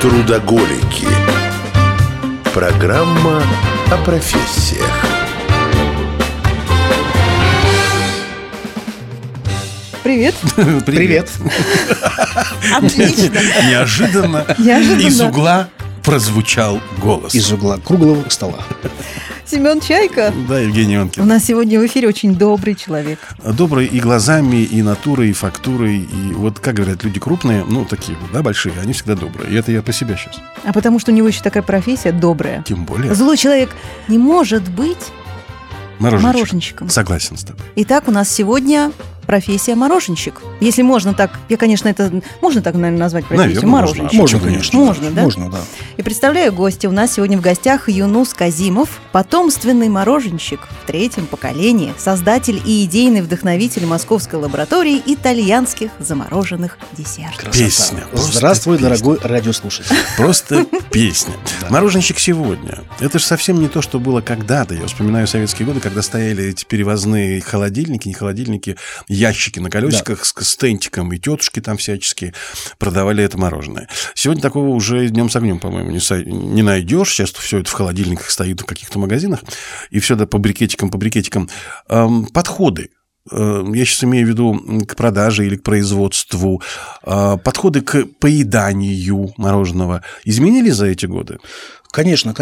Трудоголики. Программа о профессиях. Привет. Привет. Отлично. Неожиданно из угла прозвучал голос. Из угла круглого стола. Семен Чайка. Да, Евгений Ионкин. У нас сегодня в эфире очень добрый человек. Добрый и глазами, и натурой, и фактурой. И вот, как говорят, люди крупные, ну, такие, да, большие, они всегда добрые. И это я про себя сейчас. А потому что у него еще такая профессия добрая. Тем более. Злой человек не может быть мороженщиком. Согласен с тобой. Итак, у нас сегодня профессия мороженщик. Если можно так, я, конечно, это... Можно так, наверное, назвать профессию? Наверное, мороженщик. Можно, конечно. Можно, да? Можно, да. И представляю гостя. У нас сегодня в гостях Юнус Казимов, потомственный мороженщик в третьем поколении, создатель и идейный вдохновитель Московской лаборатории итальянских замороженных десертов. Песня. Здравствуй, песня. Дорогой радиослушатель. Просто песня. Мороженщик сегодня. Это же совсем не то, что было когда-то. Я вспоминаю советские годы, когда стояли эти перевозные холодильники, не холодильники, ящики на колесиках, да, с стентиком, и тетушки там всяческие продавали это мороженое. Сегодня такого уже днем с огнем, по-моему, не найдешь. Сейчас все это в холодильниках стоит в каких-то магазинах, и все да по брикетикам, по брикетикам. Подходы. Я сейчас имею в виду к продаже или к производству, подходы к поеданию мороженого изменились за эти годы? Конечно,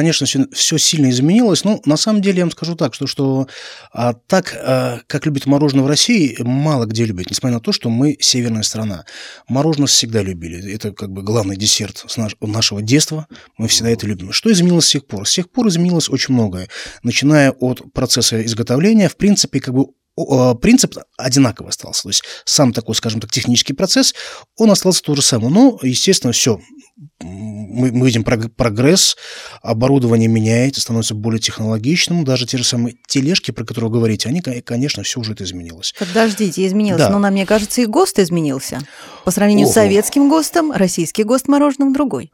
все сильно изменилось. Но на самом деле я вам скажу так, что как любят мороженое в России, мало где любят, несмотря на то, что мы северная страна. Мороженое всегда любили. Это как бы главный десерт нашего детства. Мы всегда это любим. Что изменилось с тех пор? С тех пор изменилось очень многое. Начиная от процесса изготовления, в принципе, как бы принцип одинаковый остался. То есть сам такой, скажем так, технический процесс, он остался тот же самый. Но, естественно, все. Мы видим прогресс, оборудование меняется, становится более технологичным. Даже те же самые тележки, про которые вы говорите, они, конечно, все уже это изменилось. Подождите, изменилось. Да. Но нам, мне кажется, и ГОСТ изменился. По сравнению с советским ГОСТом, российский ГОСТ мороженым другой.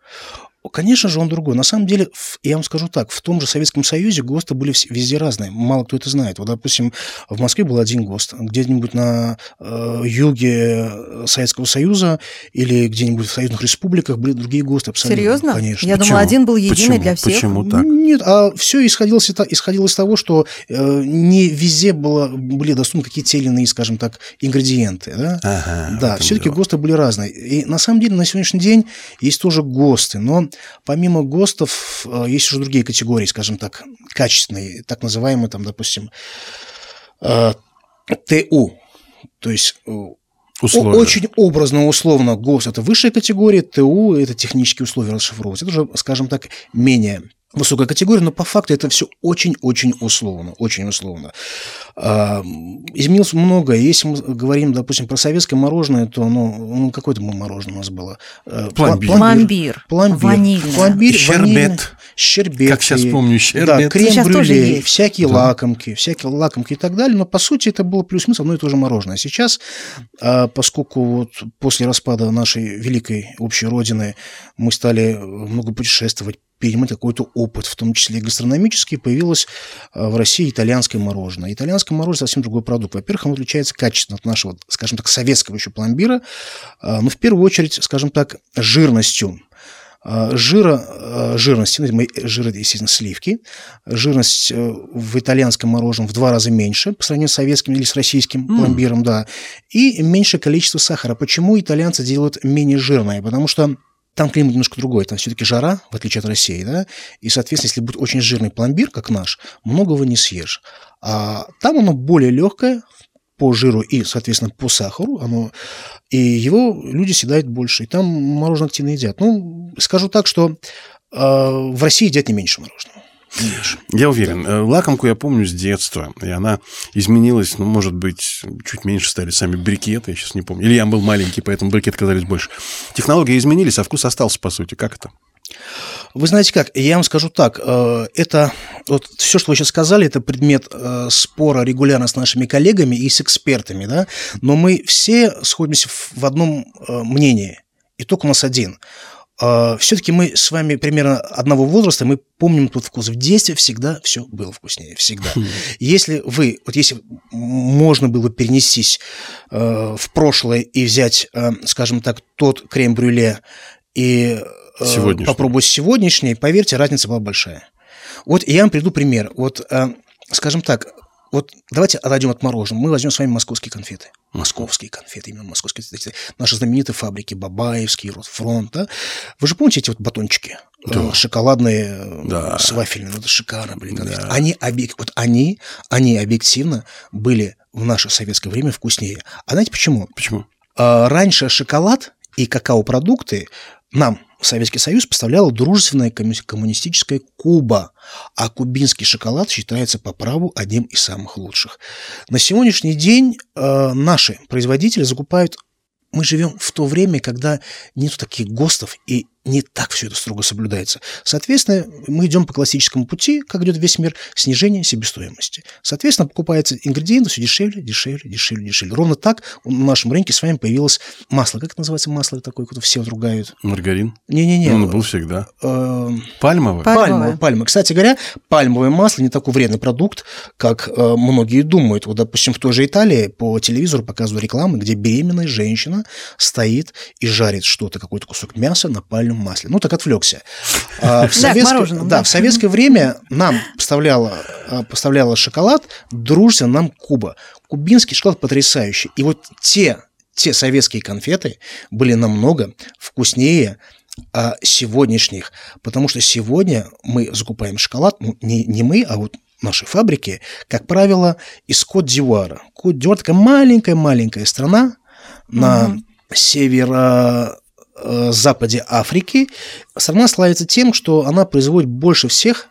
Конечно же, он другой. На самом деле, я вам скажу так, в том же Советском Союзе ГОСТы были везде разные. Мало кто это знает. Вот, допустим, в Москве был один ГОСТ. Где-нибудь на юге Советского Союза или где-нибудь в союзных республиках были другие ГОСТы абсолютно. Серьезно? Конечно. Я думала, один был единый для всех. Почему так? Нет, а все исходило из того, что не везде были доступны какие-то те или иные, скажем так, ингредиенты. Да, да, все-таки ГОСТы были разные. И на самом деле на сегодняшний день есть тоже ГОСТы, но помимо ГОСТов есть уже другие категории, скажем так, качественные, так называемые, там, допустим, ТУ, то есть условия. Очень образно, условно, ГОСТ – это высшая категория, ТУ – это технические условия расшифровывать, это уже, скажем так, менее высокая категория, но по факту это все очень-очень условно, очень условно. Изменилось многое. Если мы говорим, допустим, про советское мороженое, то ну какое там мороженое у нас было? Пломбир. Ванильное. Щербет. Как сейчас помню, щербет. Да, крем-брюле, всякие лакомки, и так далее. Но, по сути, это было плюс-минус одно и то же мороженое. Сейчас, поскольку вот после распада нашей великой общей родины мы стали много путешествовать, перенимать какой-то опыт, в том числе и гастрономический, появилось в России итальянское мороженое. Итальянское мороженое совсем другой продукт. Во-первых, оно отличается качественно от нашего, скажем так, советского еще пломбира, но в первую очередь, скажем так, жирностью. Жир, естественно, сливки. Жирность в итальянском мороженом в 2 раза меньше по сравнению с советским или с российским пломбиром, да. И меньшее количество сахара. Почему итальянцы делают менее жирное? Потому что там климат немножко другой, там все-таки жара, в отличие от России, да, и, соответственно, если будет очень жирный пломбир, как наш, многого не съешь. А там оно более легкое по жиру и, соответственно, по сахару, и его люди съедают больше, и там мороженое активно едят. Ну, скажу так, что в России едят не меньше мороженого. Я уверен. Да. Лакомку я помню с детства, и она изменилась, ну, может быть, чуть меньше стали сами брикеты, я сейчас не помню. Или я был маленький, поэтому брикеты казались больше. Технологии изменились, а вкус остался, по сути. Как это? Вы знаете как, я вам скажу так, это вот все, что вы сейчас сказали, это предмет спора регулярно с нашими коллегами и с экспертами, да, но мы все сходимся в одном мнении, итог у нас один. Все-таки мы с вами примерно одного возраста, мы помним тот вкус. В детстве всегда все было вкуснее, всегда. Если можно было перенестись в прошлое и взять, скажем так, тот крем-брюле и попробовать сегодняшний, поверьте, разница была большая. Вот я вам приведу пример. Вот, скажем так, вот давайте отойдем от мороженого. Мы возьмем с вами московские конфеты. Московские конфеты, именно московские. Наши знаменитые фабрики Бабаевский, Ротфронт. Да? Вы же помните эти вот батончики? Да. Шоколадные, да, с вафельными. Это шикарно были конфеты. Да. Они объективно были в наше советское время вкуснее. А знаете почему? Почему? Раньше шоколад и какао-продукты нам Советский Союз поставляла дружественная коммунистическая Куба, а кубинский шоколад считается по праву одним из самых лучших. На сегодняшний день наши производители закупают... Мы живем в то время, когда нету таких ГОСТов и не так все это строго соблюдается. Соответственно, мы идем по классическому пути, как идет весь мир, снижение себестоимости. Соответственно, покупается ингредиенты все дешевле, дешевле, дешевле, дешевле. Ровно так на нашем рынке с вами появилось масло. Как это называется масло такое, которое все ругают? Маргарин? Не-не-не. Он был всегда. Пальмовое? Пальмовое. Кстати говоря, пальмовое масло не такой вредный продукт, как многие думают. Вот, допустим, в той же Италии по телевизору показывают рекламы, где беременная женщина стоит и жарит что-то, какой-то кусок мяса на пальмовое масле. Ну, так отвлекся. В советское время нам поставляла шоколад дружественно нам Куба. Кубинский шоколад потрясающий. И вот те советские конфеты были намного вкуснее сегодняшних, потому что сегодня мы закупаем шоколад, не мы, а вот наши фабрики, как правило, из Кот-д'Ивуара. Кот-д'Ивуар – такая маленькая-маленькая страна на северо-западе Африки. Страна славится тем, что она производит больше всех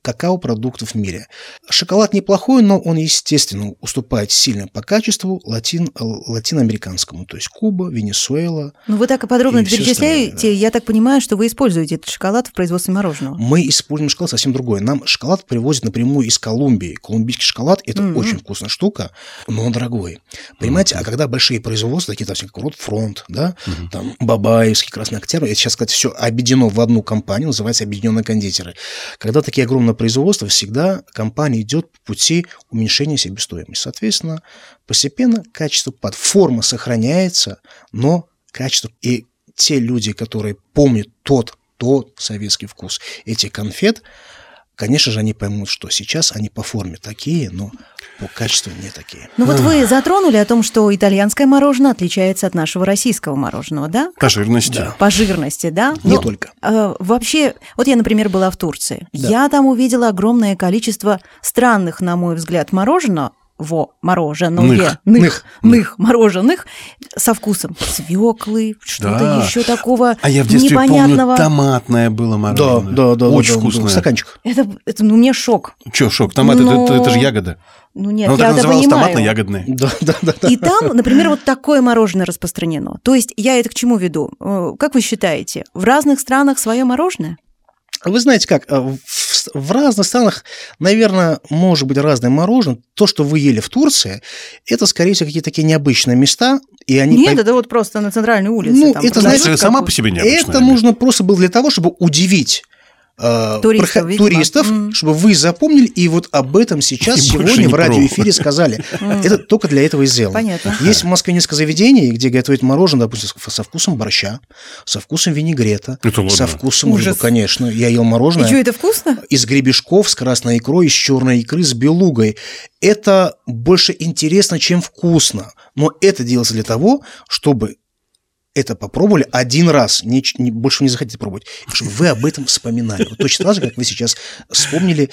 какао-продуктов в мире. Шоколад неплохой, но он, естественно, уступает сильно по качеству латиноамериканскому, то есть Куба, Венесуэла. Ну, вы так и подробно перечисляете, я так понимаю, что вы используете этот шоколад в производстве мороженого. Мы используем шоколад совсем другой. Нам шоколад привозят напрямую из Колумбии. Колумбийский шоколад – это очень вкусная штука, но он дорогой. Понимаете, а когда большие производства, такие там, как Ротфронт, да, там Бабаевский, Красный Октябрь, это сейчас, кстати, все объединено в одну компанию, называется «Объединенные кондитеры». Когда такие огромные на производство, всегда компания идет по пути уменьшения себестоимости. Соответственно, постепенно качество падает. Форма сохраняется, но качество... И те люди, которые помнят тот советский вкус этих конфет, конечно же, они поймут, что сейчас они по форме такие, но по качеству не такие. Ну вот вы затронули о том, что итальянское мороженое отличается от нашего российского мороженого, да? По жирности. Да. По жирности, да? Не только. Вообще, вот я, например, была в Турции. Да. Я там увидела огромное количество странных, на мой взгляд, мороженого. Мороженых со вкусом свеклы, что-то еще такого непонятного. А я в детстве помню, томатное было мороженое. Да, очень вкусное. Стаканчик. Это ну, мне шок. Чё шок? Томат, это же ягода. Ну нет, я это понимаю. Томатно-ягодное. И там, например, вот такое мороженое распространено. То есть я это к чему веду? Как вы считаете, в разных странах свое мороженое? Вы знаете как, в разных странах, наверное, может быть разное мороженое. То, что вы ели в Турции, это, скорее всего, какие-то такие необычные места. И они это вот просто на центральной улице. Ну, там, это, знаете, сама по себе необычная. Это нужно просто было для того, чтобы удивить туристов, чтобы вы запомнили, и вот об этом сейчас сегодня в радиоэфире сказали. Это только для этого и сделано. Понятно. Есть в Москве несколько заведений, где готовят мороженое, допустим, со вкусом борща, со вкусом винегрета, со вкусом рыбы, конечно. Я ел мороженое. И что, это вкусно? Из гребешков, с красной икрой, из черной икры, с белугой. Это больше интересно, чем вкусно. Но это делается для того, чтобы... это попробовали один раз, больше не захотите пробовать, чтобы вы об этом вспоминали. Вот точно так же, как вы сейчас вспомнили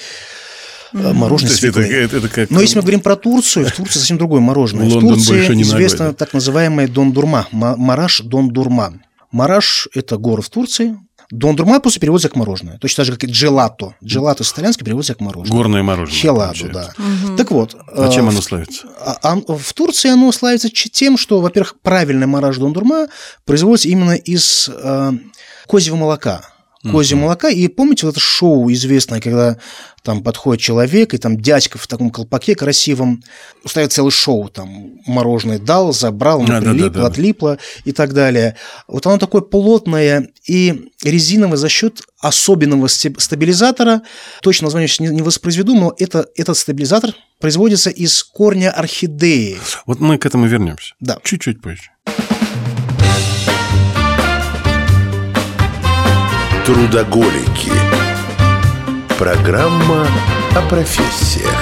мороженое с свеклой. Но если мы говорим про Турцию, в Турции совсем другое мороженое. В Турции известно так называемое Дондурма, Мараш Дондурма. Мараш – это город в Турции. Дондурма после переводится как мороженое. Точно так же, как и Джелато. Джелато с итальянского переводится как мороженое. Горное мороженое. Хеладу, да. Так вот. А чем оно славится? В Турции оно славится тем, что, во-первых, правильное мороженое Дондурма производится именно из козьего молока. Козье молоко. И помните вот это шоу известное, когда там подходит человек, и там дядька в таком колпаке красивом устраивает целое шоу, там мороженое дал, забрал, отлипло и так далее. Вот оно такое плотное и резиновое за счет особенного стабилизатора. Точно название сейчас не воспроизведу, но этот стабилизатор производится из корня орхидеи. Вот мы к этому вернемся. Да. Чуть-чуть позже. Трудоголики. Программа о профессиях.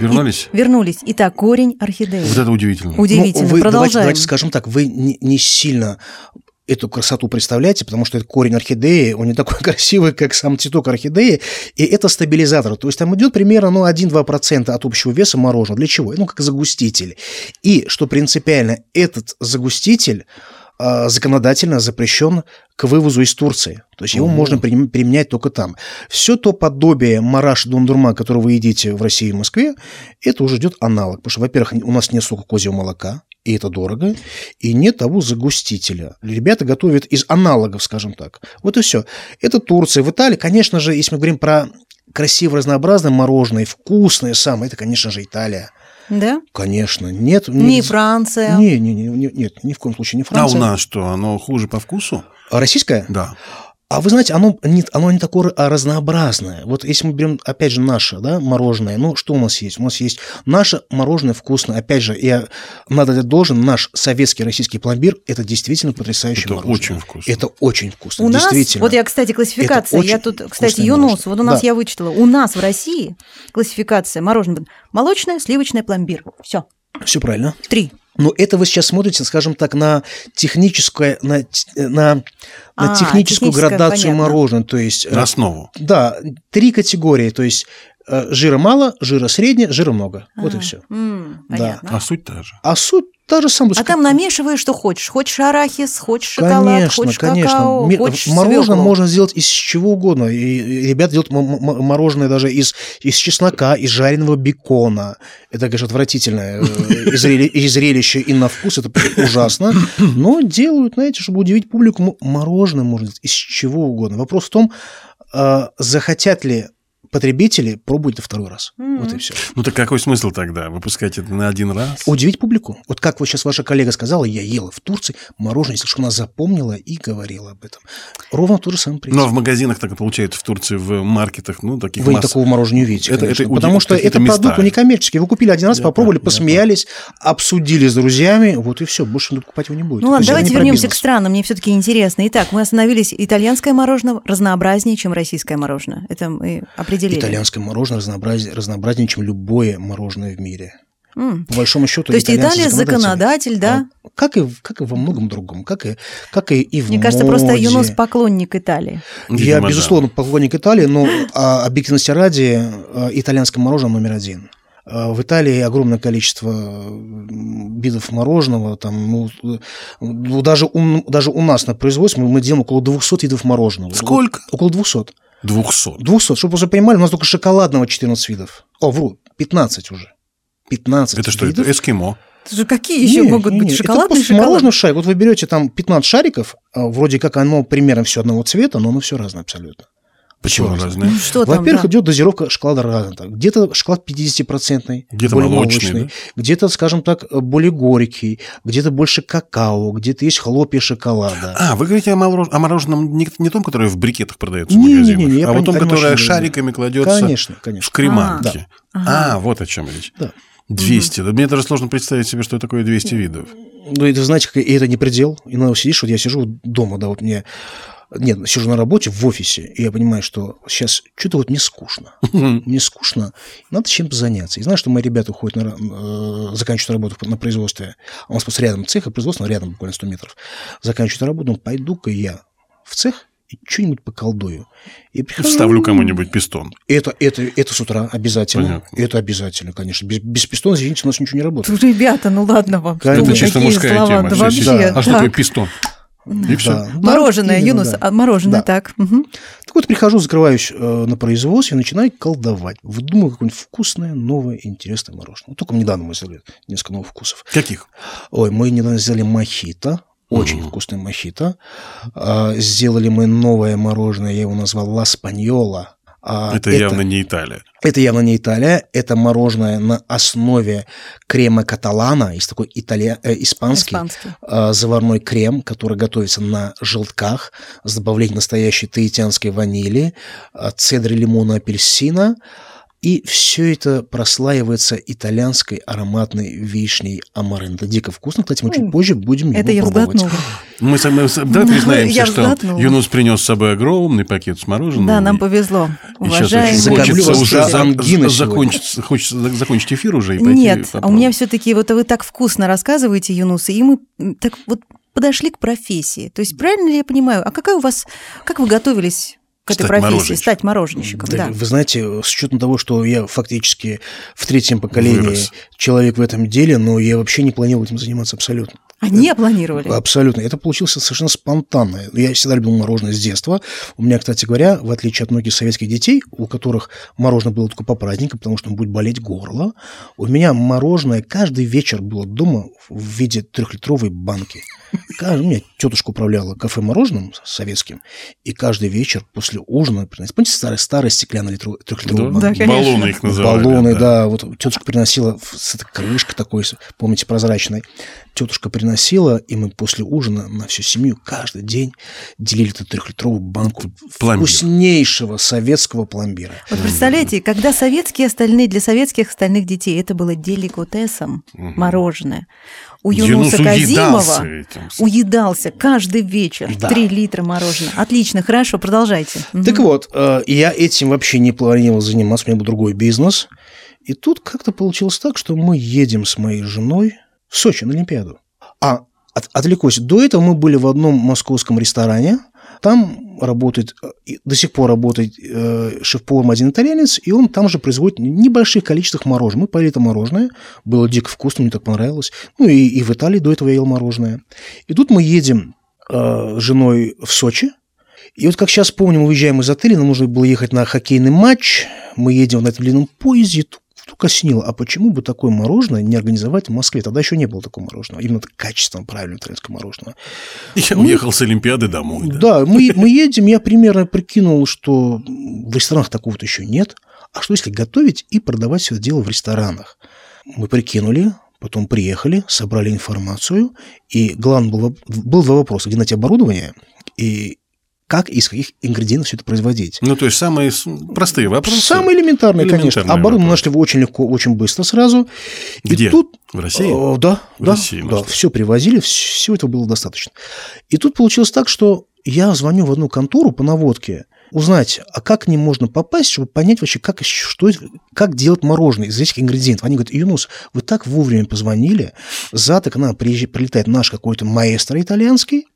Вернулись? Вернулись. Итак, корень орхидеи. Вот это удивительно. Удивительно. Ну, вы, давайте скажем так, вы не сильно эту красоту представляете, потому что это корень орхидеи, он не такой красивый, как сам цветок орхидеи, и это стабилизатор. То есть там идет примерно 1-2% от общего веса мороженого. Для чего? Ну, как загуститель. И, что принципиально, этот загуститель законодательно запрещен к вывозу из Турции. То есть его можно применять только там. Все то подобие Мараш Дондурма, которое вы едите в России и Москве, это уже идет аналог. Потому что, во-первых, у нас нет сока козьего молока, и это дорого, и нет того загустителя. Ребята готовят из аналогов, скажем так. Вот и все. Это Турция. В Италии, конечно же, если мы говорим про красивое, разнообразное мороженое, вкусное самое, это, конечно же, Италия. Да? Конечно, нет. Не Франция. Нет, ни в коем случае не Франция. А у нас что, оно хуже по вкусу? Российское? Да. А вы знаете, оно не такое разнообразное. Вот если мы берем, опять же, наше мороженое, ну, что у нас есть? У нас есть наше мороженое вкусное. Опять же, наш советский российский пломбир, это действительно потрясающее мороженое. Это очень вкусно. Это очень вкусно, у действительно. Нас, вот я, кстати, классификация, я тут, кстати, Юнус, вот у нас я вычитала, у нас в России классификация мороженого молочное, сливочное, пломбир. Все. Все правильно. 3. Но это вы сейчас смотрите, скажем так, на техническую градацию мороженого. То есть, на основу. Да, 3 категории. То есть жира мало, жира средне, жира много. Вот и все. Да. А суть та же. А там намешиваешь, что хочешь. Хочешь арахис, хочешь шоколад, хочешь какао, хочешь мороженое свеклу. Можно сделать из чего угодно. И ребята делают мороженое даже из чеснока, из жареного бекона. Это, конечно, отвратительное зрелище и на вкус. Это ужасно. Но делают, знаете, чтобы удивить публику, мороженое можно делать из чего угодно. Вопрос в том, захотят ли потребители пробуют на второй раз. Вот и все. Ну так какой смысл тогда? Выпускать это на один раз? Удивить публику. Вот как вот сейчас ваша коллега сказала, я ела в Турции мороженое, если что, она запомнила и говорила об этом. Ровно тот же самый принцип. Но в магазинах так и получается, в Турции, в маркетах, ну, таких вы такого мороженого не увидите, это потому что это продукт некоммерческий. Вы купили один раз, попробовали, посмеялись, обсудили с друзьями, вот и все, больше тут покупать его не будет. Ну ладно, давайте вернемся к странам, мне все-таки интересно. Итак, мы остановились, итальянское мороженое разнообразнее, чем российское мороженое. Это мы определили. Итальянское мороженое разнообразнее, чем любое мороженое в мире. По большому счету, то есть Италия законодатель, да? Как и во многом другом, как и в моде. Мне кажется, просто Юнус поклонник Италии. Я, безусловно, поклонник Италии, но объективности ради итальянское мороженое номер 1. В Италии огромное количество видов мороженого. Там, ну, даже у нас на производстве мы делаем около 200 видов мороженого. Сколько? Около 200. 200. Чтобы вы понимали, у нас только шоколадного 14 видов. 15 уже. 15 это видов. Что, это эскимо? Какие еще могут быть шоколадные? Это мороженое шарик. Вот вы берете там 15 шариков, вроде как оно примерно все одного цвета, но оно все разное абсолютно. Почему разное? Во-первых, идет дозировка шоколада разная. Где-то шоколад 50%, где-то более молочный, да? Где-то, скажем так, более горький, где-то больше какао, где-то есть хлопья шоколада. А, вы говорите о мороженом не том, которое в брикетах продается в магазинах, а вот том, которое шариками кладется в креманке. А, вот о чем речь. 200. Мне даже сложно представить себе, что такое 200 видов. Ну, это, знаете, и это не предел. Иногда сидишь, вот я сижу дома, да, вот мне... Нет, сижу на работе, в офисе, и я понимаю, что сейчас что-то вот мне скучно. Мне скучно, надо чем-то заняться. И знаю, что мои ребята уходят, заканчивают работу на производстве. У нас просто рядом цех, а производство рядом буквально 100 метров. Заканчивают работу, пойду-ка я в цех и что-нибудь поколдую. И вставлю кому-нибудь пистон. Это с утра обязательно. Понятно. Это обязательно, конечно. Без пистона, извините, у нас ничего не работает. Ребята, ну ладно вам. Это чисто мужская тема. Да, вообще, да. А что такое пистон? Мороженое, Юнус, мороженое, так. Так вот, прихожу, закрываюсь на производстве и начинаю колдовать. Выдумываю какое-нибудь вкусное, новое, интересное мороженое. Вот только недавно мы сделали несколько новых вкусов. Каких? Ой, мы недавно сделали мохито. Очень вкусное мохито. Сделали мы новое мороженое, я его назвал «Ла Спаньола». Это явно не Италия. Это явно не Италия. Это мороженое на основе крема каталана. Есть такой испанский. Заварной крем, который готовится на желтках с добавлением настоящей таитянской ванили, цедры лимона, апельсина. И все это прослаивается итальянской ароматной вишней амаренда. Дико вкусно. Кстати, мы чуть позже будем его пробовать. Да, признаемся, что Юнус принес с собой огромный пакет с мороженым. Да, нам повезло. Сейчас хочется закончить эфир уже и пойти. Нет, а у меня все-таки вот вы так вкусно рассказываете, Юнус, и мы так вот подошли к профессии. То есть правильно ли я понимаю? А какая у вас, как вы готовились к этой профессии, стать мороженщиком? Да, да. Вы знаете, с учетом того, что я фактически в третьем поколении человек в этом деле, но я вообще не планировал этим заниматься абсолютно. А не планировали? Абсолютно. Это получилось совершенно спонтанно. Я всегда любил мороженое с детства. У меня, кстати говоря, в отличие от многих советских детей, у которых мороженое было только по праздникам, потому что будет болеть горло, у меня мороженое каждый вечер было дома в виде 3-литровой банки. У меня тетушка управляла кафе мороженым советским, и каждый вечер после ужина приносила. Помните старые стеклянные 3-литровые банки? Да, баллоны их называли. Баллоны, да. Вот тетушка приносила с этой крышкой такой, помните, прозрачной. Тетушка приносила, и мы после ужина на всю семью каждый день делили эту 3-литровую банку вкуснейшего советского пломбира. Вот представляете, когда советские остальные, для советских остальных детей это было деликатесом мороженое. У Юнуса Казимова уедался каждый вечер 3 литра мороженого. Отлично, хорошо, продолжайте. Так вот, я этим вообще не планировал заниматься, у меня был другой бизнес. И тут как-то получилось так, что мы едем с моей женой в Сочи на Олимпиаду. А, отвлекусь, до этого мы были в одном московском ресторане. Там работает, до сих пор работает шеф-поваром один итальянец, и он там же производит в небольших количествах мороженого. Мы поели это мороженое, было дико вкусно, мне так понравилось. Ну, и в Италии до этого я ел мороженое. И тут мы едем с женой в Сочи, и вот как сейчас помню, мы уезжаем из отеля, нам нужно было ехать на хоккейный матч, мы едем на этом длинном поезде, только осенило, а почему бы такое мороженое не организовать в Москве? Тогда еще не было такого мороженого, именно качественного, правильного итальянского мороженого. Я уехал с Олимпиады домой. Да, мы едем, я примерно прикинул, что в ресторанах такого-то еще нет, а что если готовить и продавать все это дело в ресторанах? Мы прикинули, потом приехали, собрали информацию, и главное был два вопроса, где найти оборудование и как и из каких ингредиентов все это производить. Ну, то есть, самые простые вопросы. Самые элементарные, конечно. Оборудование нашли очень легко, очень быстро сразу. Где? И тут... В России? Да. В России, да, все привозили, всего этого было достаточно. И тут получилось так, что я звоню в одну контору по наводке, узнать, а как к ним можно попасть, чтобы понять вообще, как делать мороженое из этих ингредиентов. Они говорят: Юнус, вы так вовремя позвонили, завтра к нам прилетает наш какой-то маэстро итальянский,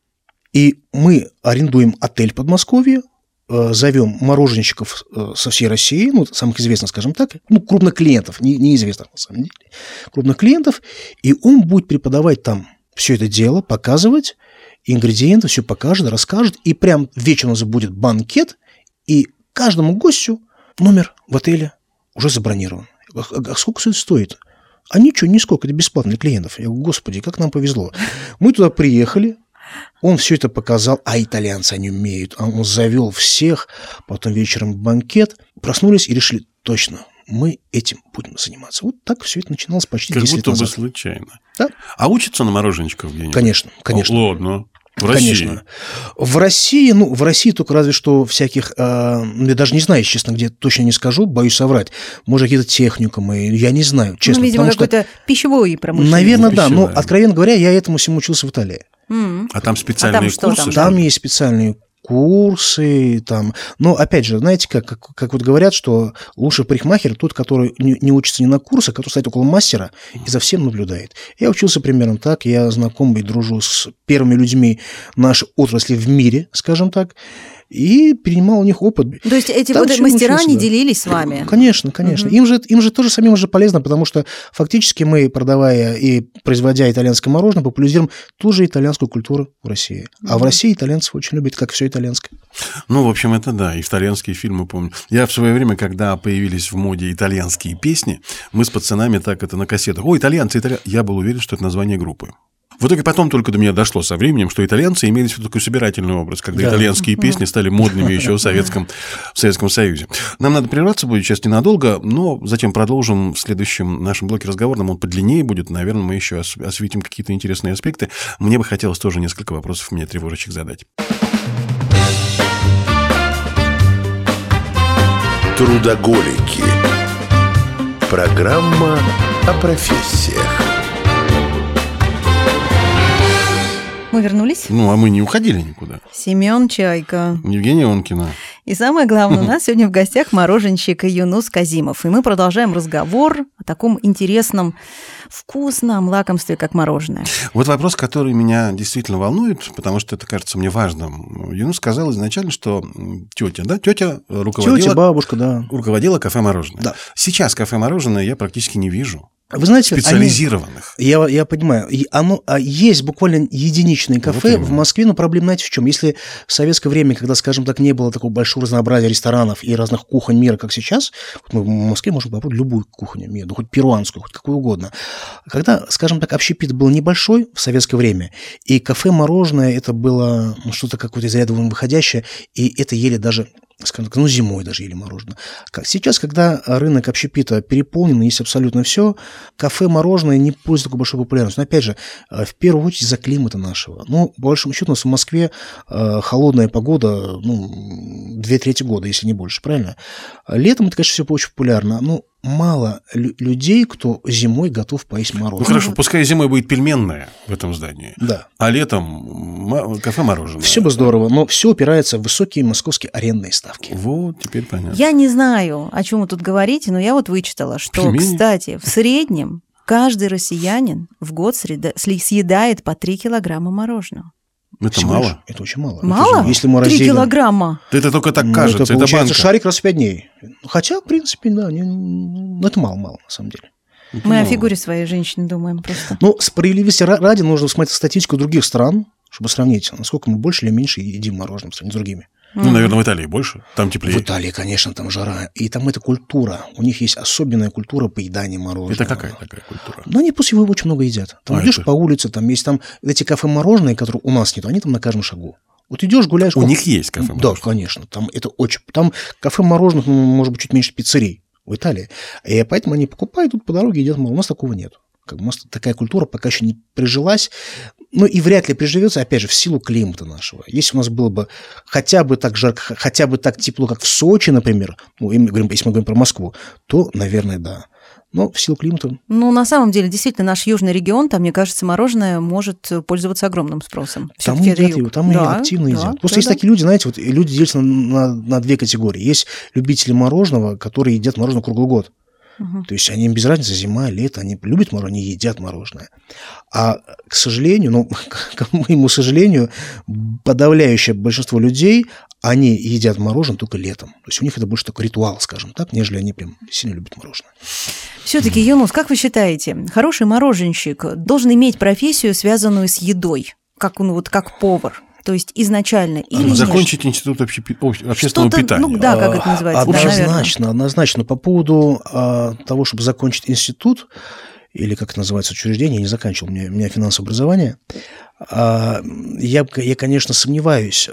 и мы арендуем отель в Подмосковье, зовем мороженщиков со всей России, ну, самых известных, скажем так, ну, крупных клиентов, неизвестных на самом деле, крупных клиентов, и он будет преподавать там все это дело, показывать ингредиенты, все покажет, расскажет, и прям вечером у нас будет банкет, и каждому гостю номер в отеле уже забронирован. А сколько все это стоит? А ничего, нисколько, это бесплатно для клиентов. Я говорю: господи, как нам повезло. Мы туда приехали, он все это показал, а итальянцы они умеют. Он завел всех, потом вечером банкет. Проснулись и решили: точно, мы этим будем заниматься. Вот так все это начиналось почти 10 лет назад. Как будто бы случайно. Да? А учатся на мороженщиков где-нибудь? Конечно. Ладно. В России? Конечно. В России только разве что всяких... я даже не знаю, честно, где, точно не скажу, боюсь соврать. Может, какие-то техникумы, я не знаю, честно. Ну, видимо, какой-то пищевой промышленный. Наверное, да, но, откровенно говоря, я этому всему учился в Италии. А там специальные курсы? Там есть специальные курсы, там. Но, опять же, знаете, как вот говорят, что лучший парикмахер тот, который не учится ни на курсах, который стоит около мастера и за всем наблюдает. Я учился примерно так, я знаком и дружу с первыми людьми нашей отрасли в мире, скажем так, и перенимал у них опыт. То есть эти вот мастера не делились с вами? Конечно. Им же тоже самим же полезно, потому что фактически мы, продавая и производя итальянское мороженое, популяризируем ту же итальянскую культуру в России. А в России итальянцев очень любят, как все итальянское. Ну, в общем, это да, итальянские фильмы помню. Я в свое время, когда появились в моде итальянские песни, мы с пацанами так это на кассетах. О, итальянцы. Я был уверен, что это название группы. В итоге потом только до меня дошло со временем, что итальянцы имели все такой собирательный образ, когда итальянские песни стали модными еще в Советском Союзе. Нам надо прерваться будет сейчас ненадолго, но затем продолжим в следующем нашем блоке разговора. Он подлиннее будет, наверное, мы еще осветим какие-то интересные аспекты. Мне бы хотелось тоже несколько вопросов меня тревожащих задать. Трудоголики. Программа о профессиях. Мы вернулись. Ну, а мы не уходили никуда. Семен Чайка. Евгений Ионкин. И самое главное, у нас сегодня в гостях мороженщик Юнус Казимов. И мы продолжаем разговор о таком интересном, вкусном лакомстве, как мороженое. Вот вопрос, который меня действительно волнует, потому что это кажется мне важным. Юнус сказал изначально, что тетя руководила... Тетя, бабушка, да. Руководила кафе-мороженое. Да. Сейчас кафе-мороженое я практически не вижу. Вы знаете, специализированных. Я понимаю. И есть буквально единичные кафе в Москве, но проблема, знаете, в чем? Если в советское время, когда, скажем так, не было такого большого разнообразия ресторанов и разных кухонь мира, как сейчас, мы в Москве можем попробовать любую кухню мира, ну, хоть перуанскую, хоть какую угодно. Когда, скажем так, общепит был небольшой в советское время, и кафе-мороженое это было что-то какое-то из ряда выходящее, и это ели даже... Скажем так, зимой даже ели мороженое. Сейчас, когда рынок общепита переполнен, есть абсолютно все, кафе-мороженое не пользуется такой большой популярностью. Но опять же, в первую очередь из-за климата нашего. Ну, по большому счету, у нас в Москве холодная погода, ну, 2/3 года, если не больше, правильно? Летом это, конечно, все очень популярно, но мало людей, кто зимой готов поесть мороженое. Ну, хорошо, пускай зимой будет пельменное в этом здании, да. А летом кафе-мороженое. Все бы здорово, но все упирается в высокие московские арендные ставки. Вот, теперь понятно. Я не знаю, о чем вы тут говорите, но я вот вычитала, что, кстати, в среднем каждый россиянин в год съедает по 3 килограмма мороженого. Это всего мало. Это очень мало. Мало? Если мы 3 килограмма. Это только так кажется. Это получается банка. Шарик раз в 5 дней. Хотя, в принципе, да, это мало-мало, на самом деле. Это мы мало. О фигуре своей женщины думаем просто. Ну, справедливости ради нужно смотреть статистику других стран, чтобы сравнить, насколько мы больше или меньше едим мороженое по сравнению с другими. Ну, наверное, в Италии больше, там теплее. В Италии, конечно, там жара. И там эта культура. У них есть особенная культура поедания мороженого. Это какая такая культура? Ну, они после его очень много едят. Там идешь по улице, там есть там эти кафе-мороженые, которые у нас нет, они там на каждом шагу. Вот идешь, гуляешь. У них есть кафе-мороженое? Да, конечно. Там это очень. Там кафе-мороженых, может быть, чуть меньше пиццерий в Италии. И поэтому они покупают, тут по дороге едят мороженое. У нас такого нет. У нас такая культура пока еще не прижилась. Ну, и вряд ли приживется, опять же, в силу климата нашего. Если у нас было бы хотя бы так жарко, хотя бы так тепло, как в Сочи, например, ну, если мы говорим про Москву, то, наверное, да. Но в силу климата... Ну, на самом деле, действительно, наш южный регион, там, мне кажется, мороженое может пользоваться огромным спросом. Там активно едят. Просто есть такие люди, знаете, вот люди делятся на две категории. Есть любители мороженого, которые едят мороженое круглый год. То есть они им без разницы, зима, лето, они любят мороженое, они едят мороженое. А, к сожалению, к моему сожалению, подавляющее большинство людей, они едят мороженое только летом. То есть у них это больше такой ритуал, скажем так, нежели они прям сильно любят мороженое. Все-таки, Юнус, как вы считаете, хороший мороженщик должен иметь профессию, связанную с едой, как он вот как повар? То есть изначально или нет? Закончить институт общественного питания. Ну да, как это называется. Однозначно. По поводу того, чтобы закончить институт, или как это называется, учреждение, я не заканчивал, у меня финансовое образование, я, конечно, сомневаюсь.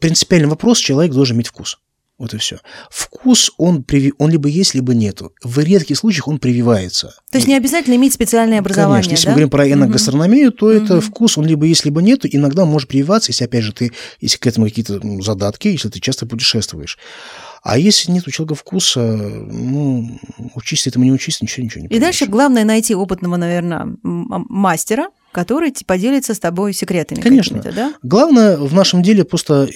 Принципиальный вопрос, человек должен иметь вкус. Вот и все. Вкус, он либо есть, либо нету. В редких случаях он прививается. То есть не обязательно иметь специальное образование, конечно, если мы говорим про эногастрономию, то это вкус, он либо есть, либо нету. Иногда он может прививаться, если, опять же, если к этому какие-то задатки, если ты часто путешествуешь. А если нет у человека вкуса, ну, учись этому, не учись, ничего не понимаешь. И дальше главное найти опытного, наверное, мастера, который поделится с тобой секретами. Конечно. Да? Главное в нашем деле просто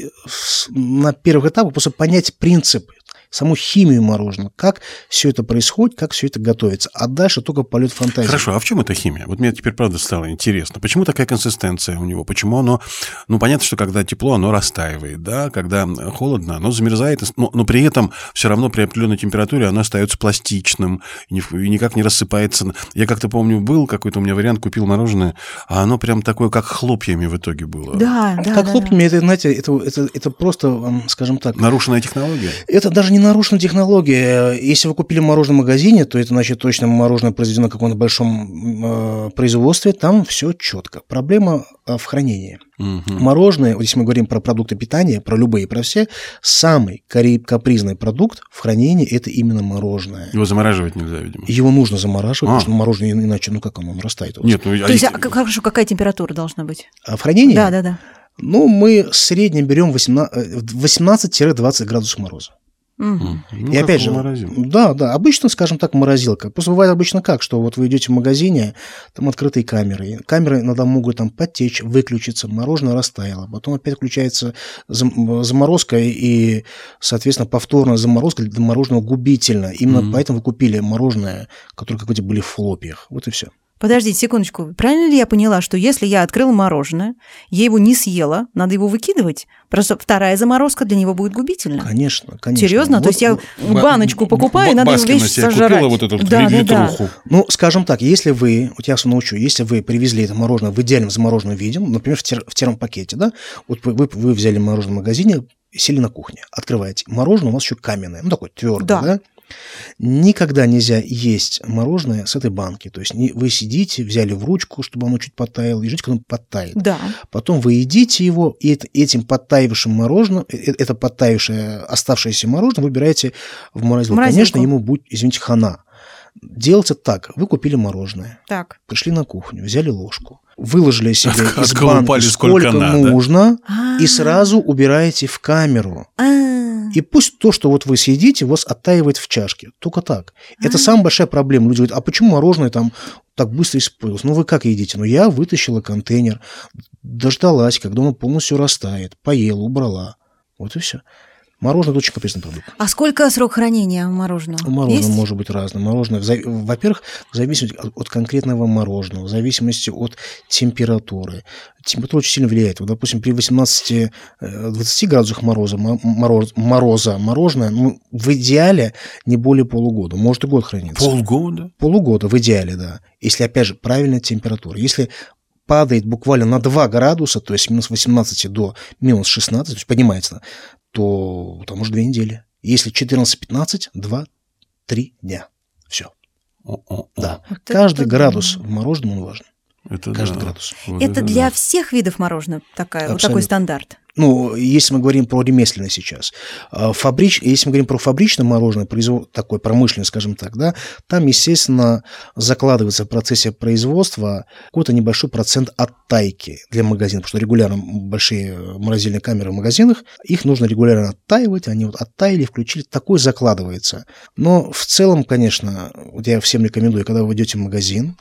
на первых этапах просто понять принцип, саму химию мороженого, как все это происходит, как все это готовится. А дальше только полет фантазии. Хорошо, а в чем эта химия? Вот мне теперь правда стало интересно. Почему такая консистенция у него? Почему оно... Ну, понятно, что когда тепло, оно растаивает, да? Когда холодно, оно замерзает, но при этом все равно при определенной температуре оно остается пластичным и никак не рассыпается. Я как-то помню, был какой-то у меня вариант, купил мороженое, а оно прям такое, как хлопьями в итоге было. Да. Это, знаете, это просто, скажем так... Нарушенная технология? Это даже не нарушена технология. Если вы купили мороженое в магазине, то это значит точно мороженое произведено в каком-то большом производстве, там все четко. Проблема в хранении. Мороженое, вот здесь мы говорим про продукты питания, про любые, про все, самый капризный продукт в хранении – это именно мороженое. Его замораживать нельзя, видимо. Его нужно замораживать, потому что мороженое иначе, как оно растает. Нет, то есть, хорошо, какая температура должна быть? В хранении? Да. Ну, мы в среднем берем 18-20 градусов мороза. Ну, и опять же, да, обычно, скажем так, морозилка. Просто бывает обычно как, что вот вы идете в магазине, там открытые камеры. Камеры иногда могут там подтечь, выключиться, мороженое растаяло. Потом опять включается заморозка и, соответственно, повторная заморозка для мороженого губительна. Именно поэтому вы купили мороженое, которое какое-то были в флопьях. Вот и все. Подождите секундочку. Правильно ли я поняла, что если я открыла мороженое, я его не съела, надо его выкидывать? Просто вторая заморозка для него будет губительна. Конечно, конечно. Серьезно? Вот, то есть я баночку покупаю, и надо его весь сожрать. Купила вот эту 3-литруху. Ну, скажем так, если вы, вот я вас научу, если вы привезли это мороженое в идеальном замороженном виде, например, в термопакете, да, вот вы взяли мороженое в магазине, сели на кухне, открываете. Мороженое у вас еще каменное, ну, такое твердое, да? Никогда нельзя есть мороженое с этой банки. То есть вы сидите, взяли в ручку, чтобы оно чуть подтаяло, и ждете, когда оно подтает. Да. Потом вы едите его, и этим подтаявшим мороженым, это подтаявшее оставшееся мороженое выбираете в морозилку. Конечно, ему будет, извините, хана. Делается так. Вы купили мороженое, так. Пришли на кухню, взяли ложку, выложили себе из банки сколько нужно, и сразу убираете в камеру. И пусть то, что вот вы съедите, у вас оттаивает в чашке. Только так. Это самая большая проблема. Люди говорят, а почему мороженое там так быстро испортилось? Ну, вы как едите? Ну, я вытащила контейнер, дождалась, когда он полностью растает, поела, убрала. Вот и все. Мороженое – это очень капризный продукт. А сколько срок хранения мороженого? Мороженое есть? Может быть разным. Мороженое, во-первых, в зависимости от конкретного мороженого, в зависимости от температуры. Температура очень сильно влияет. Вот, допустим, при 18-20 градусах мороза мороженое в идеале не более полугода. Может и год хранится. Полгода? Полугода в идеале, да. Если, опять же, правильная температура. Если падает буквально на 2 градуса, то есть минус 18 до минус 16, то есть поднимается, то там уже 2 недели. Если 14-15, 2-3 дня. Все. Да. Вот каждый градус в мороженом он важен. Это каждый градус. Вот это для всех видов мороженого вот такой стандарт? Ну, если мы говорим про ремесленное сейчас. Если мы говорим про фабричное мороженое, такое промышленное, скажем так, да, там, естественно, закладывается в процессе производства какой-то небольшой процент оттайки для магазинов, потому что регулярно большие морозильные камеры в магазинах, их нужно регулярно оттаивать, они вот оттаяли, включили, такое закладывается. Но в целом, конечно, вот я всем рекомендую, когда вы идете в магазин,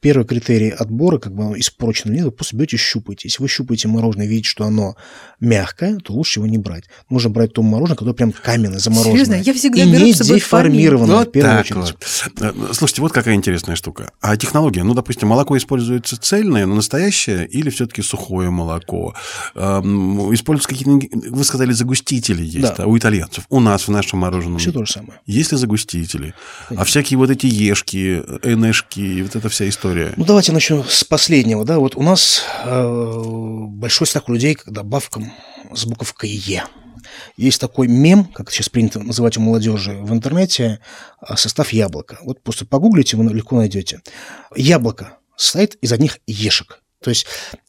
первый критерий отбора, как бы оно испорчено или нет, вы просто берете и щупаете. Если вы щупаете мороженое и видите, что оно мягкое, то лучше его не брать. Нужно брать то мороженое, которое прям каменное, замороженное. Серьезно, я всегда беру с собой деформированное, вот в первую очередь. Вот. Слушайте, вот какая интересная штука. А технология? Ну, допустим, молоко используется цельное, но настоящее, или все-таки сухое молоко? Используются какие-то... Вы сказали, загустители есть, да. У итальянцев. У нас в нашем мороженом. Все то же самое. Есть ли загустители? Конечно. А всякие вот эти ешки, энешки, вот эта вся история. Ну, давайте начнем с последнего. Да? Вот у нас большой страх у людей к добавкам с буковкой «Е». Есть такой мем, как сейчас принято называть у молодежи в интернете, состав яблока. Вот просто погуглите, вы легко найдете. Яблоко состоит из одних ешек. То есть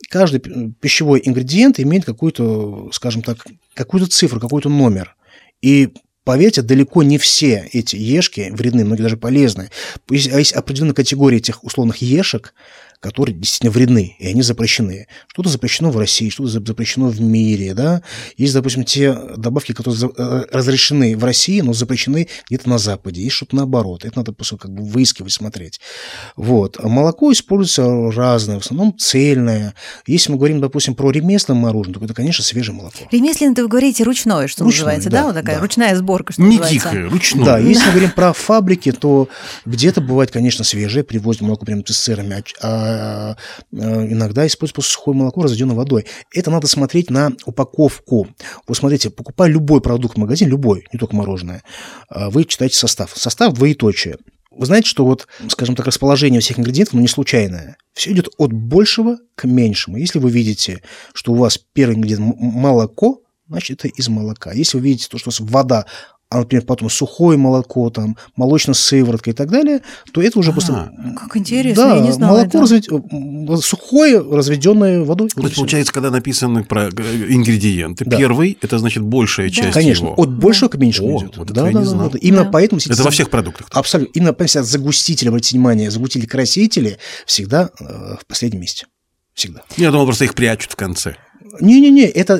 каждый пищевой ингредиент имеет какую-то, скажем так, какую-то цифру, какой-то номер. И поверьте, далеко не все эти ешки вредны, многие даже полезны. Есть определенная категория этих условных ешек, которые действительно вредны, и они запрещены. Что-то запрещено в России, что-то запрещено в мире. Да? Есть, допустим, те добавки, которые разрешены в России, но запрещены где-то на Западе. Есть что-то наоборот. Это надо просто как бы выискивать, смотреть. Вот. Молоко используется разное, в основном цельное. Если мы говорим, допустим, про ремесленное мороженое, то это, конечно, свежее молоко. Ремесленное, вы говорите, ручное, что называется, да? Вот такая ручная сборка, что называется. Не тихое, ручное. Да, если мы говорим про фабрики, то где-то бывает, конечно, свежее, привозят молоко прямо с сырами, иногда используется сухое молоко, разведенное водой. Это надо смотреть на упаковку. Вот смотрите, покупая любой продукт в магазине, любой, не только мороженое, вы читаете состав. Состав двоеточие. Вы знаете, что вот, скажем так, расположение всех ингредиентов, не случайное. Все идет от большего к меньшему. Если вы видите, что у вас первый ингредиент молоко, значит, это из молока. Если вы видите то, что у вас вода, а, например, потом сухое молоко, там, молочная сыворотка и так далее, то это уже просто... Как интересно, да, я не знала. Молоко сухое, разведенное водой. То есть, получается, когда написаны про ингредиенты, первый, это значит большая часть его. Конечно, от большего к меньшему идет. Вот это я не знал. Именно поэтому... Это во всех продуктах. Абсолютно. Именно поэтому загустители, обратите внимание, загустители-красители всегда в последнем месте. Всегда. Я думал, просто их прячут в конце. Не-не-не, это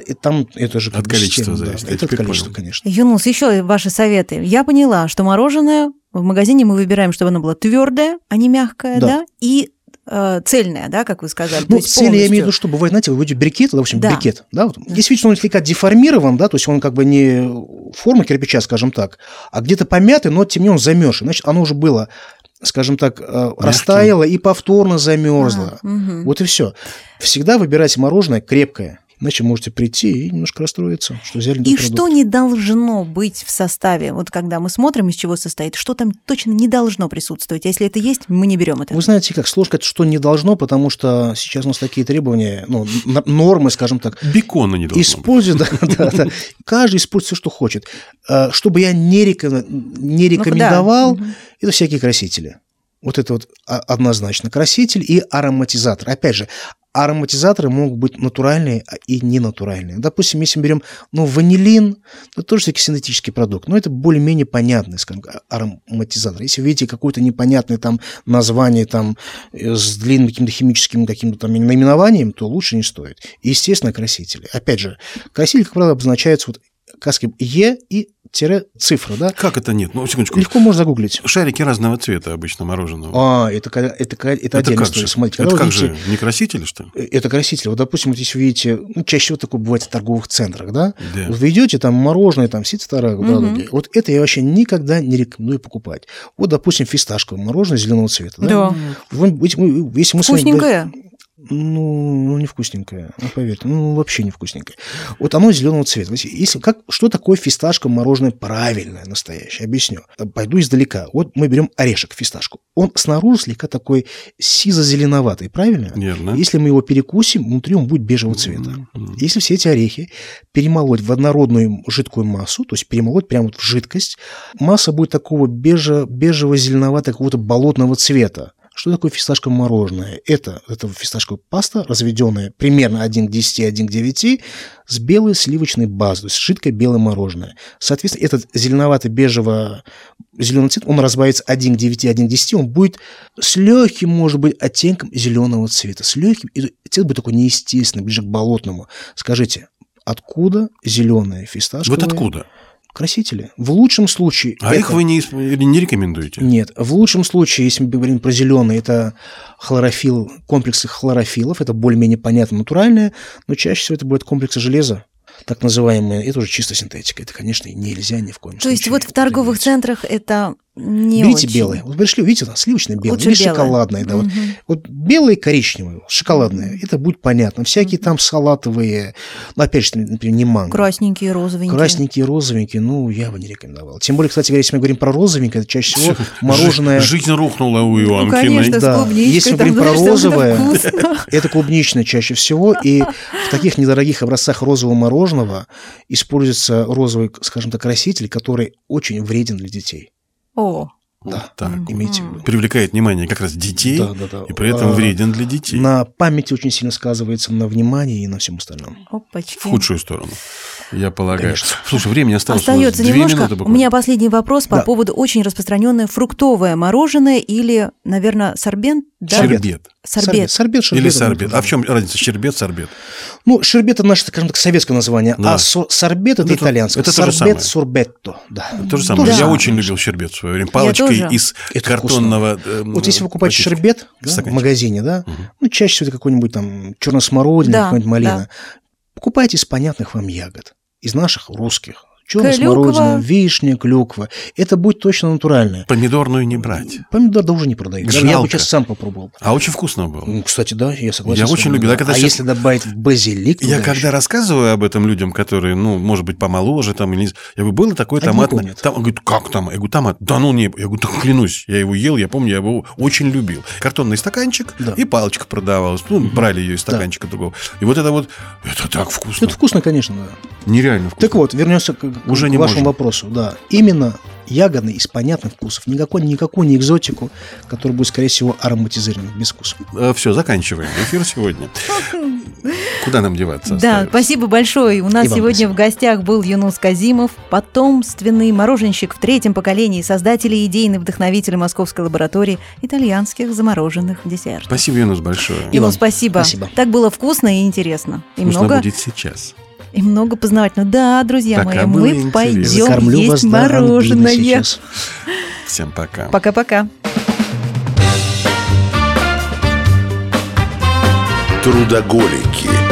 же... От количества зависит. Да, это от количества, конечно. Юнус, еще ваши советы. Я поняла, что мороженое в магазине мы выбираем, чтобы оно было твердое, а не мягкое, да? И цельная, да, как вы сказали. Ну, цельная, я имею в виду, что бывает, знаете, вы будете брикет, да, в общем, да. Брикет, да, вот. Действительно, он слегка деформирован, да, то есть он как бы не форма кирпича, скажем так, а где-то помятый, но тем не менее он замерзший, значит, оно уже было, скажем так, растаяло и повторно замерзло. Угу. Вот и все. Всегда выбирайте мороженое крепкое, иначе можете прийти и немножко расстроиться, что взяли. И что не должно быть в составе? Вот когда мы смотрим, из чего состоит, что там точно не должно присутствовать? Если это есть, мы не берем это. Вы знаете, как сложно сказать, что не должно, потому что сейчас у нас такие требования, ну, нормы, скажем так. Бекона не должно быть. Каждый использует все, что хочет. Что бы я не рекомендовал, это всякие красители. Вот это вот однозначно краситель и ароматизатор. Опять же, ароматизаторы могут быть натуральные и ненатуральные. Допустим, если мы берем ванилин, это тоже всякий синтетический продукт, но это более-менее понятный, скажем, ароматизатор. Если вы видите какое-то непонятное там название там, с длинным каким-то химическим каким-то там наименованием, то лучше не стоит. И, естественно, красители. Опять же, красители, как правило, обозначаются вот каской «е» и цифра, да? Как это нет? Ну, секундочку. Легко можно загуглить. Шарики разного цвета обычно мороженого. Это отдельная история. Смотрите, это как же, не краситель, что ли? Это краситель. Вот, допустим, вот если вы видите, чаще всего такое бывает в торговых центрах, да? Да. Вот вы идете, там мороженое, там сицитара, вот это я вообще никогда не рекомендую покупать. Вот, допустим, фисташковое мороженое зеленого цвета, да? Да. Вкусненькое? Ну, не вкусненькое, поверьте, вообще не вкусненькое. Вот оно зеленого цвета. Что такое фисташковое мороженое правильное, настоящее? Объясню. Пойду издалека. Вот мы берем орешек, фисташку. Он снаружи слегка такой сизо-зеленоватый, правильно? Верно. Если мы его перекусим, внутри он будет бежевого цвета. Если все эти орехи перемолоть в однородную жидкую массу, то есть перемолоть прямо вот в жидкость, масса будет такого бежево-зеленоватого какого-то болотного цвета. Что такое фисташковое мороженое? Это фисташковая паста, разведенная примерно 1 к 10, 1 к 9, с белой сливочной базой, то есть жидкое белое мороженое. Соответственно, этот зеленовато-бежево-зеленый цвет, он разбавится 1 к 9, 1 к 10, он будет с легким, может быть, оттенком зеленого цвета. С легким, цвет будет такой неестественный, ближе к болотному. Скажите, откуда зеленое фисташковое? Вот откуда? Красители. В лучшем случае... А их вы не рекомендуете? Нет. В лучшем случае, если мы говорим про зеленые, это хлорофилл, комплексы хлорофилов, это более-менее понятно, натуральное, но чаще всего это будет комплексы железа, так называемые, это уже чисто синтетика. Это, конечно, нельзя ни в коем случае. То есть вот в торговых центрах это не очень... Берите белые. Вот пришли, видите, у нас сливочное белое, или шоколадное. Да, вот белое и коричневое, шоколадное, это будет понятно. Всякие там салатовые, опять же, например, не манго. Красненькие, розовенькие. Красненькие, розовенькие, я бы не рекомендовал. Тем более, кстати, если мы говорим про розовенькие, это чаще всего мороженое... Жизнь рухнула у Ионкиной. Конечно, да. С клубничкой. Если мы говорим про розовое, это клубничное чаще всего, и в таких недорогих образцах розового мороженого используется розовый, скажем так, краситель, который очень вреден для детей. О, да, так. Имейте в виду. Привлекает внимание как раз детей, да. И при этом вреден для детей. На памяти очень сильно сказывается, на внимании и на всем остальном. Опачки. В худшую сторону, я полагаю. Конечно. Слушай, времени остается немножко. 2 минуты буквально. У меня последний вопрос по поводу очень распространенное фруктовое мороженое или, наверное, сорбент. Да? Сорбет. Или сорбет. А в чем разница? Щербет, сорбет. Щербет – это наше, скажем так, советское название, да. А сорбет – это итальянское. Это сорбет, сорбетто. Да. То же самое. Да. Я очень любил щербет в свое время. Палочкой из картонного пакетика. Вот если вы покупаете щербет в магазине, да, чаще всего это какой-нибудь там черносмородина, какая-нибудь малина, покупайте из понятных вам ягод, из наших русских. Черная смородина, вишня, клюква. Это будет точно натуральное. Помидорную не брать. Помидор уже не продают. Жалко. Я бы сейчас сам попробовал. А очень вкусно было. Кстати, да, я согласен. Я очень люблю. А если добавить базилик? Я когда рассказываю об этом людям, которые, может быть, помоложе, там, или... Я говорю, было такое томатное... Там, говорит, как там? Я говорю, томат. Да ну, не... Я говорю, так клянусь, я его ел, я помню, я его очень любил. Картонный стаканчик и палочка продавалась. Брали ее из стаканчика другого. И вот это вот... Это так вкусно. Это вкусно, конечно, да. Нереально вкусно. Так вот, вернемся к вашему вопросу, да. Именно ягоды из понятных вкусов. Никакую не экзотику, которая будет, скорее всего, ароматизирована без вкуса. Все, заканчиваем эфир сегодня. Куда нам деваться? Да, спасибо большое. У нас сегодня в гостях был Юнус Казимов, потомственный мороженщик в третьем поколении, создатель и идейный вдохновитель Московской лаборатории итальянских замороженных десертов. Спасибо, Юнус, большое. Юнус, спасибо. Так было вкусно и интересно. И вкусно много... будет сейчас. И много познавательного. Да, друзья так, мои, мы пойдем есть мороженое. Всем пока. Пока-пока. Трудоголики.